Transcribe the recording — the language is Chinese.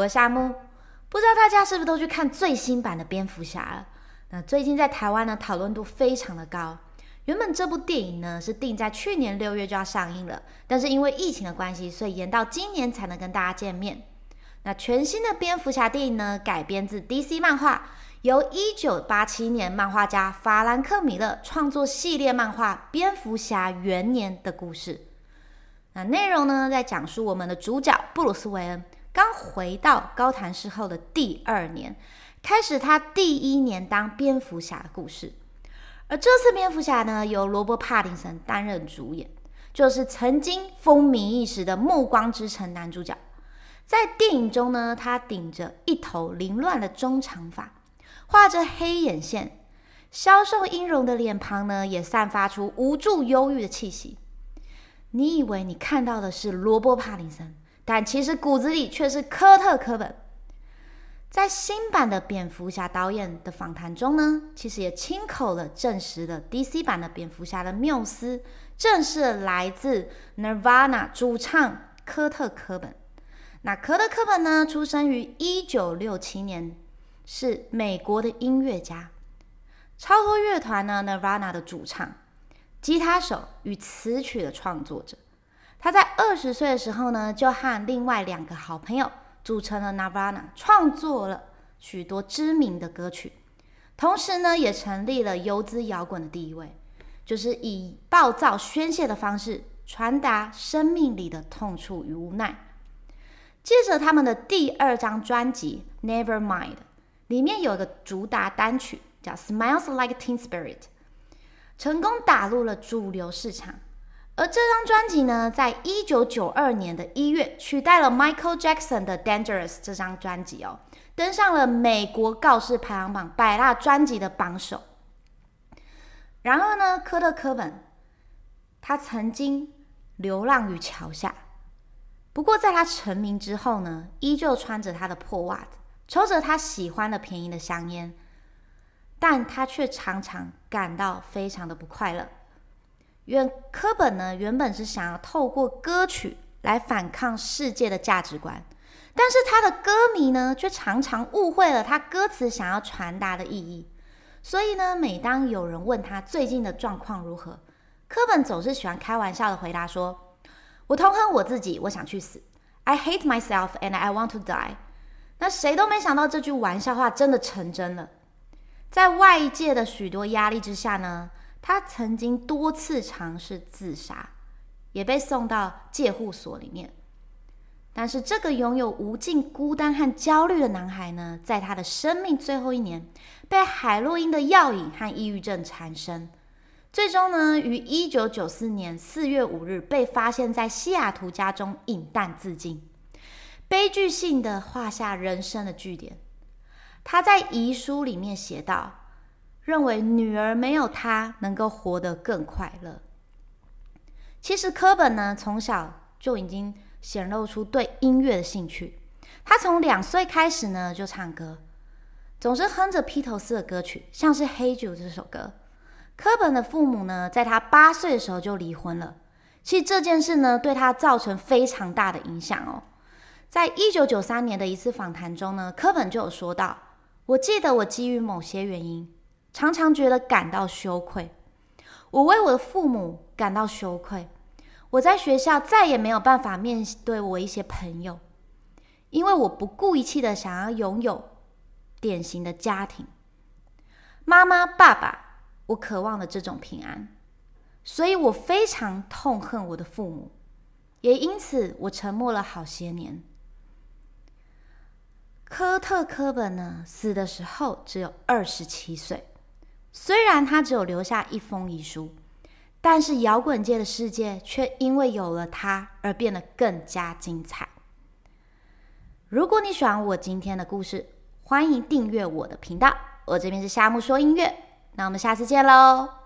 我是夏慕。不知道大家是不是都去看最新版的蝙蝠侠了？那最近在台湾呢，讨论度非常的高。原本这部电影呢是定在去年6月就要上映了，但是因为疫情的关系，所以延到今年才能跟大家见面。那全新的蝙蝠侠电影呢，改编自 DC 漫画，由1987年漫画家法兰克·米勒创作系列漫画《蝙蝠侠元年》的故事。那内容呢，在讲述我们的主角布鲁斯·韦恩刚回到高谭市后的第2年，开始他第1年当蝙蝠侠的故事。而这次蝙蝠侠呢，由罗伯·帕丁森担任主演，就是曾经风靡一时的暮光之城男主角。在电影中呢，他顶着一头凌乱的中长发，画着黑眼线，消瘦阴柔的脸庞呢，也散发出无助忧郁的气息。你以为你看到的是罗伯·帕丁森，但其实骨子里却是科特·科本。在新版的蝙蝠侠导演的访谈中呢，其实也亲口的证实了 DC 版的蝙蝠侠的缪斯正是来自 Nirvana 主唱科特·科本。那科特·科本呢，出生于1967年，是美国的音乐家，超脱乐团呢 Nirvana 的主唱、吉他手与词曲的创作者。他在20岁的时候呢，就和另外2个好朋友组成了 Nirvana， 创作了许多知名的歌曲，同时呢，也成立了游资摇滚的地位，就是以暴躁宣泄的方式传达生命里的痛楚与无奈。接着他们的第2张专辑 Nevermind 里面有一个主打单曲叫 Smiles like Teen Spirit， 成功打入了主流市场。而这张专辑呢，在1992年的1月取代了 Michael Jackson 的 Dangerous 这张专辑哦，登上了美国告示排行榜百大专辑的榜首。然而呢，科特·科本他曾经流浪于桥下，不过在他成名之后呢，依旧穿着他的破袜子，抽着他喜欢的便宜的香烟，但他却常常感到非常的不快乐。科本呢，原本是想要透过歌曲来反抗世界的价值观，但是他的歌迷呢，却常常误会了他歌词想要传达的意义。所以呢，每当有人问他最近的状况如何，科本总是喜欢开玩笑的回答说，我痛恨我自己，我想去死。 I hate myself and I want to die。 那谁都没想到这句玩笑话真的成真了。在外界的许多压力之下呢，他曾经多次尝试自杀，也被送到戒护所里面。但是这个拥有无尽孤单和焦虑的男孩呢，在他的生命最后1年被海洛因的药瘾和抑郁症缠身，最终呢，于1994年4月5日被发现在西雅图家中饮弹自尽，悲剧性的画下人生的句点。他在遗书里面写道，认为女儿没有他能够活得更快乐。其实科本呢，从小就已经显露出对音乐的兴趣。他从2岁开始呢，就唱歌，总是哼着披头士的歌曲，像是 Hey Jude 这首歌。科本的父母呢，在他8岁的时候就离婚了。其实这件事呢，对他造成非常大的影响哦。在1993年的一次访谈中呢，科本就有说到，我记得我基于某些原因，常常觉得感到羞愧。我为我的父母感到羞愧。我在学校再也没有办法面对我一些朋友，因为我不顾一切的想要拥有典型的家庭。妈妈、爸爸，我渴望的这种平安，所以我非常痛恨我的父母，也因此我沉默了好些年。科特·科本呢，死的时候只有27岁，虽然他只有留下一封遗书，但是摇滚界的世界却因为有了他而变得更加精彩。如果你喜欢我今天的故事，欢迎订阅我的频道，我这边是夏慕说音乐。那我们下次见喽。